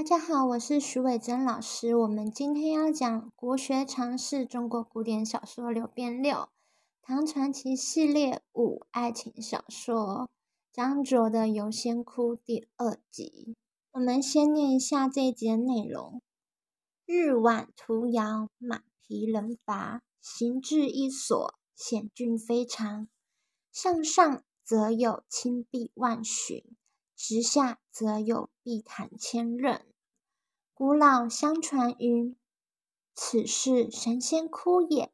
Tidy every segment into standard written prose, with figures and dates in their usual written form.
大家好，我是徐伟珍老师。我们今天要讲国学常识中国古典小说流变6，唐传奇系列5爱情小说，张卓的《游仙窟》第2集。我们先念一下这一集的内容。日晚屠遥，马疲人乏，行至一所，险峻非常。上上则有青壁万寻，直下则有碧潭千仞。古老相传云，此是神仙窟也，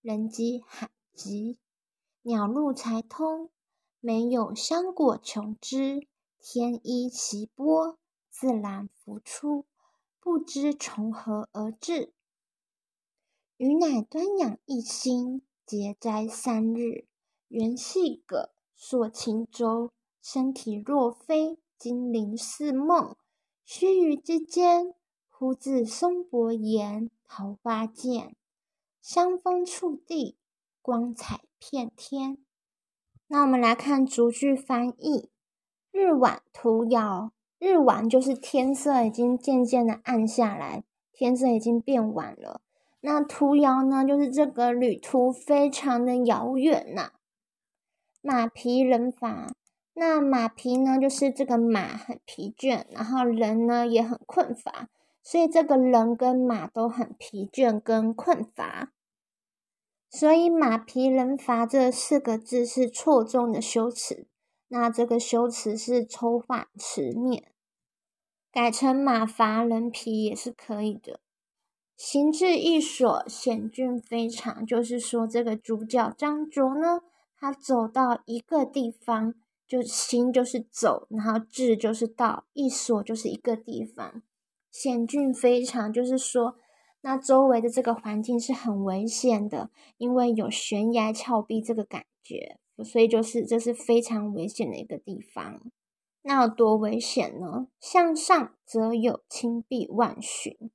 人迹罕及，鸟路才通，没有香果琼枝，天衣奇波，自然浮出，不知从何而至。余乃端养一心，节斋3日，缘细葛，溯轻舟，身体若飞，精灵似梦。须臾之间，忽自松柏岩、桃花涧，香风触地，光彩遍天。那我们来看逐句翻译。日晚屠遥，日晚就是天色已经渐渐的暗下来，天色已经变晚了。那屠遥呢，就是这个旅途非常的遥远呐。马疲人乏，那马疲呢，就是这个马很疲倦，然后人呢也很困乏，所以这个人跟马都很疲倦跟困乏，所以马疲人乏这4个字是错综的修辞，那这个修辞是抽换词面，改成马乏人疲也是可以的。行至一所，险峻非常，就是说这个主角张卓呢，他走到一个地方，就行就是走，然后至就是到，一所就是一个地方。险峻非常就是说，那周围的这个环境是很危险的，因为有悬崖峭壁这个感觉，所以就是这是非常危险的一个地方。那有多危险呢？向上则有青壁万寻，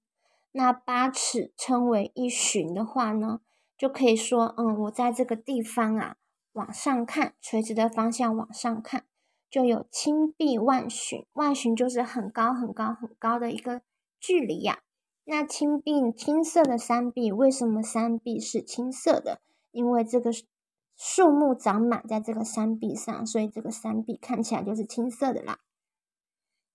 那8尺称为一寻的话呢，就可以说我在这个地方啊往上看，垂直的方向往上看，就有青壁万寻。万寻就是很高很高很高的一个距离啊。那青壁，青色的山壁，为什么山壁是青色的？因为这个树木长满在这个山壁上，所以这个山壁看起来就是青色的啦。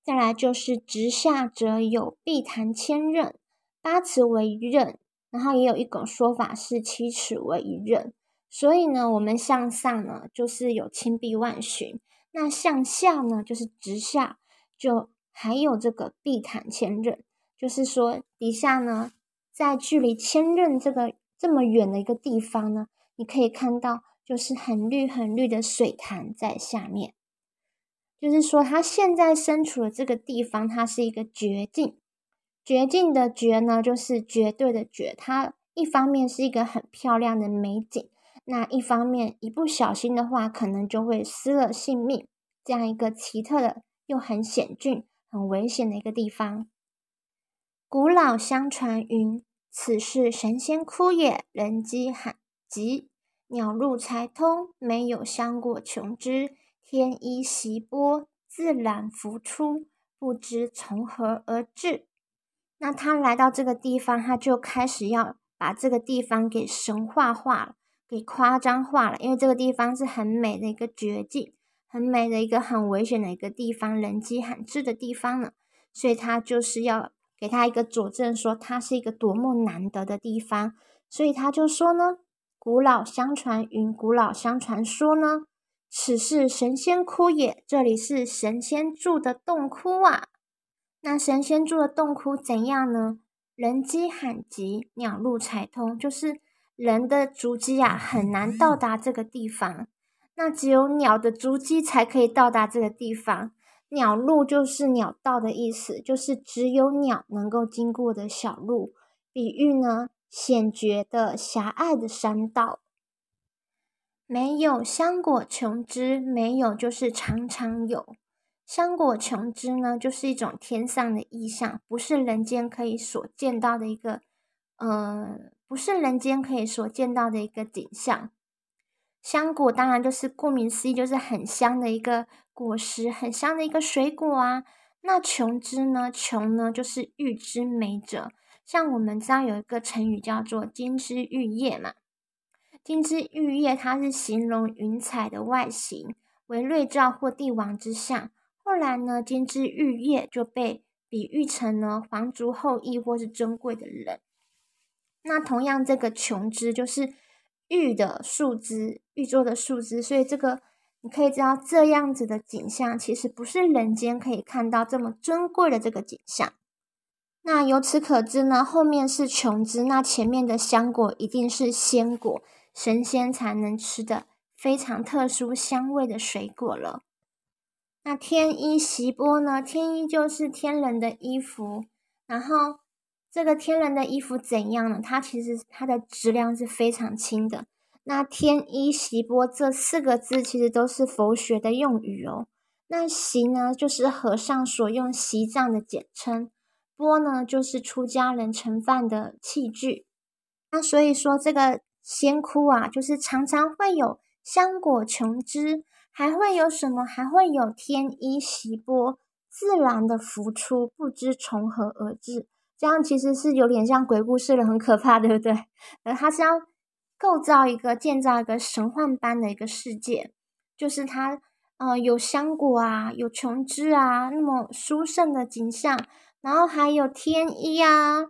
再来就是直下则有碧潭千仞，8尺为一仞，然后也有一种说法是7尺为一仞。所以呢，我们向上呢就是有青壁万寻，那向下呢就是直下，就还有这个碧潭千仞，就是说底下呢，在距离千仞这么远的一个地方呢，你可以看到就是很绿很绿的水潭在下面，就是说它现在身处的这个地方，它是一个绝境。绝境的绝呢，就是绝对的绝，它一方面是一个很漂亮的美景，那一方面一不小心的话可能就会失了性命，这样一个奇特的又很险峻很危险的一个地方。古老相传云，此是神仙窟也，人迹罕及，鸟路才通，没有香果琼枝，天衣奇波，自然浮出，不知从何而至。那他来到这个地方，他就开始要把这个地方给神话化了，给夸张化了，因为这个地方是很美的一个绝境，很美的一个很危险的一个地方，人迹罕至的地方呢，所以他就是要给他一个佐证，说它是一个多么难得的地方。所以他就说呢，古老相传云，古老相传说呢，此是神仙窟也，这里是神仙住的洞窟啊。那神仙住的洞窟怎样呢？人迹罕及，鸟路才通，就是人的足迹啊很难到达这个地方，那只有鸟的足迹才可以到达这个地方。鸟路就是鸟道的意思，就是只有鸟能够经过的小路，比喻呢险绝的狭隘的山道。没有香果琼枝，没有就是常常有，香果琼枝呢就是一种天上的意象，不是人间可以所见到的一个不是人间可以所见到的一个景象。香果当然就是顾名思义，就是很香的一个果实，很香的一个水果啊。那穷之呢？穷呢，就是欲之美者。像我们知道有一个成语叫做金枝玉叶嘛。金枝玉叶它是形容云彩的外形，为瑞兆或帝王之相。后来呢，金枝玉叶就被比喻成呢皇族后裔或是珍贵的人。那同样这个穷枝就是玉的树枝，玉做的树枝，所以这个你可以知道这样子的景象其实不是人间可以看到这么珍贵的这个景象。那由此可知呢，后面是穷枝，那前面的香果一定是仙果，神仙才能吃的非常特殊香味的水果了。那天衣袭钵呢，天衣就是天人的衣服，然后这个天人的衣服怎样呢？它其实它的质量是非常轻的。那天衣袭钵这四个字其实都是佛学的用语哦。那袭呢，就是和尚所用席帐的简称，钵呢就是出家人盛饭的器具。那所以说这个仙窟啊，就是常常会有香果琼枝，还会有什么？还会有天衣袭钵，自然的浮出，不知从何而至。这样其实是有点像鬼故事了，很可怕，对不对？它是要建造一个神幻般的一个世界，就是它有香果啊，有琼枝啊，那么殊胜的景象，然后还有天衣啊，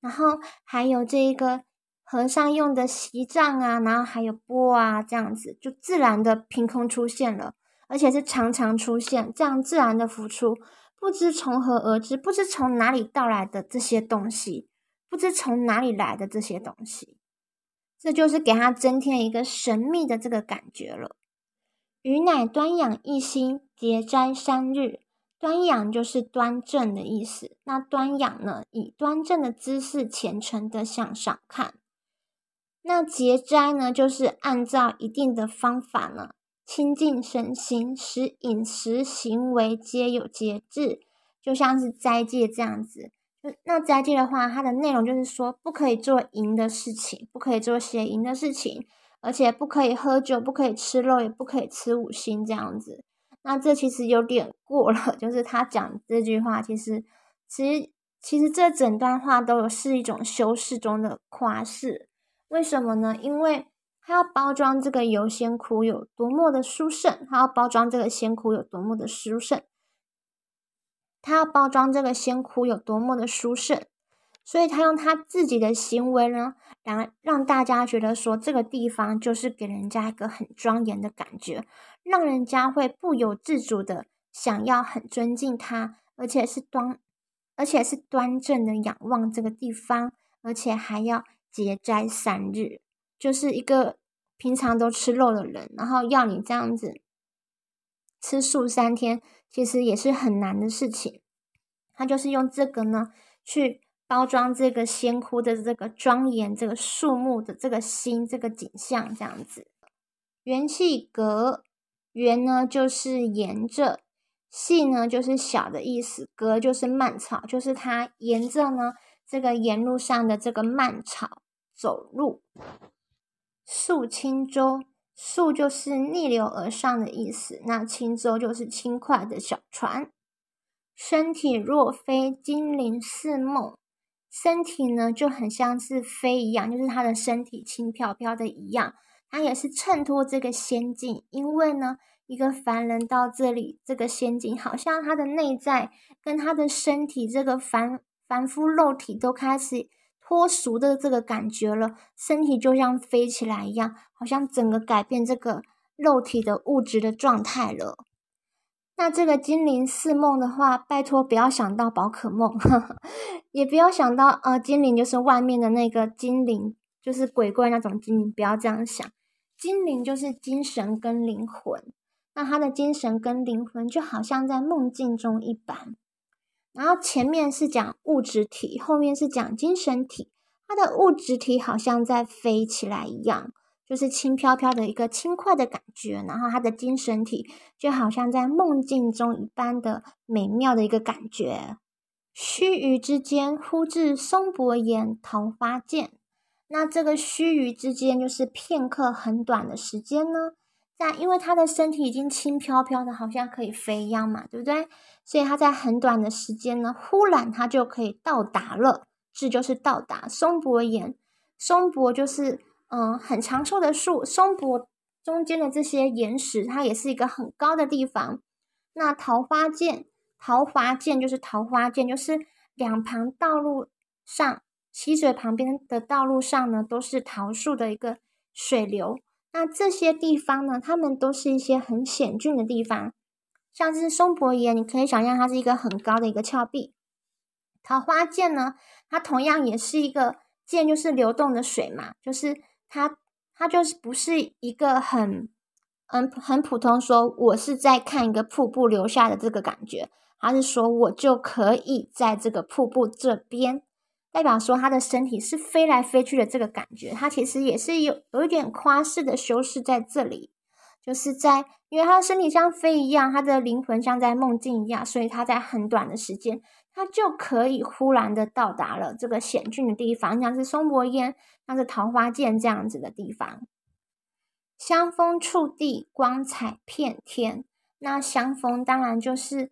然后还有这个和尚用的席帐啊，然后还有钵啊，这样子就自然的凭空出现了，而且是常常出现，这样自然的浮出，不知从何而至，不知从哪里到来的这些东西，不知从哪里来的这些东西，这就是给它增添一个神秘的这个感觉了。余乃端养一心，节斋3日。端养就是端正的意思，那端养呢，以端正的姿势虔诚的向上看。那节斋呢，就是按照一定的方法呢，清净身心，使饮食行为皆有节制，就像是斋戒这样子。那斋戒的话，它的内容就是说，不可以做淫的事情，不可以做邪淫的事情，而且不可以喝酒，不可以吃肉，也不可以吃五辛这样子。那这其实有点过了，就是他讲这句话，其实这整段话都是一种修饰中的夸饰。为什么呢？因为他要包装这个游仙窟有多么的殊胜，他要包装这个仙窟有多么的殊胜，他要包装这个仙窟有多么的殊胜，所以他用他自己的行为呢，让大家觉得说这个地方就是给人家一个很庄严的感觉，让人家会不由自主的想要很尊敬他，而且是端正的仰望这个地方，而且还要节斋3日。就是一个平常都吃肉的人，然后要你这样子吃素3天，其实也是很难的事情。他就是用这个呢，去包装这个仙窟的这个庄严，这个树木的这个心，这个景象这样子。缘隙隔，缘呢就是沿着，隙呢就是小的意思，隔就是蔓草，就是它沿着呢这个沿路上的这个蔓草走路。溯轻舟，溯就是逆流而上的意思，那轻舟就是轻快的小船。身体若飞，精灵似梦。身体呢就很像是飞一样，就是它的身体轻飘飘的一样，它也是衬托这个仙境。因为呢一个凡人到这里，这个仙境好像他的内在跟他的身体，这个凡夫肉体都开始脱俗的这个感觉了，身体就像飞起来一样，好像整个改变这个肉体的物质的状态了。那这个精灵似梦的话，拜托不要想到宝可梦，也不要想到精灵就是外面的那个精灵，就是鬼怪那种精灵，不要这样想。精灵就是精神跟灵魂，那它的精神跟灵魂就好像在梦境中一般。然后前面是讲物质体，后面是讲精神体，它的物质体好像在飞起来一样，就是轻飘飘的一个轻快的感觉，然后它的精神体就好像在梦境中一般的美妙的一个感觉。须臾之间，忽至松柏岩，桃花溅。那这个须臾之间就是片刻很短的时间呢，因为他的身体已经轻飘飘的，好像可以飞一样嘛，对不对？所以它在很短的时间呢，忽然它就可以到达了。这就是到达松柏岩。松柏就是很长寿的树，松柏中间的这些岩石，它也是一个很高的地方。那桃花涧就是两旁道路上，溪水旁边的道路上呢，都是桃树的一个水流。那这些地方呢，它们都是一些很险峻的地方。像是松柏岩，你可以想象它是一个很高的一个峭壁。桃花涧呢，它同样也是一个涧，就是流动的水嘛，就是它就是不是一个很普通说我是在看一个瀑布流下的这个感觉，它是说我就可以在这个瀑布这边，代表说它的身体是飞来飞去的这个感觉。它其实也是有一点夸饰的修饰在这里，就是在因为它的身体像飞一样，它的灵魂像在梦境一样，所以它在很短的时间它就可以忽然的到达了这个险峻的地方，像是松柏岩，像是桃花涧这样子的地方。香风触地，光彩遍天。那香风当然就是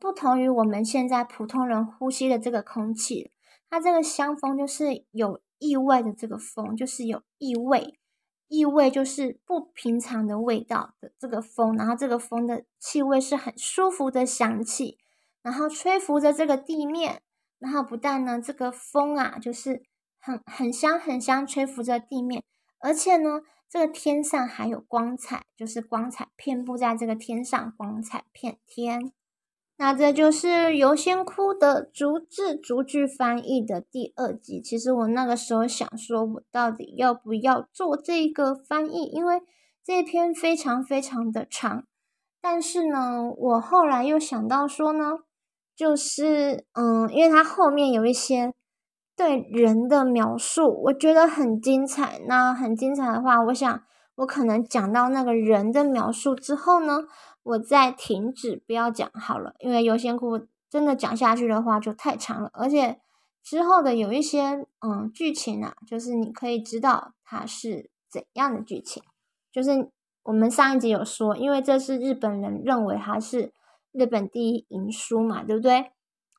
不同于我们现在普通人呼吸的这个空气，它这个香风就是有异味的，这个风就是有异味，异味就是不平常的味道的这个风，然后这个风的气味是很舒服的香气，然后吹拂着这个地面，然后不但呢这个风啊就是很香吹拂着地面，而且呢这个天上还有光彩，就是光彩遍布在这个天上，光彩遍天。那这就是游仙窟的逐字逐句翻译的第二集。其实我那个时候想说我到底要不要做这个翻译，因为这篇非常非常的长，但是呢我后来又想到说呢，就是因为它后面有一些对人的描述，我觉得很精彩。那很精彩的话，我想我可能讲到那个人的描述之后呢，我再停止不要讲好了，因为游仙窟真的讲下去的话就太长了，而且之后的有一些剧情啊，就是你可以知道它是怎样的剧情。就是我们上一集有说，因为这是日本人认为它是日本第一淫书嘛，对不对？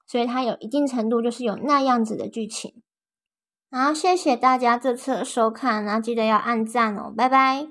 所以它有一定程度就是有那样子的剧情。然后谢谢大家这次的收看，然后记得要按赞哦，拜拜。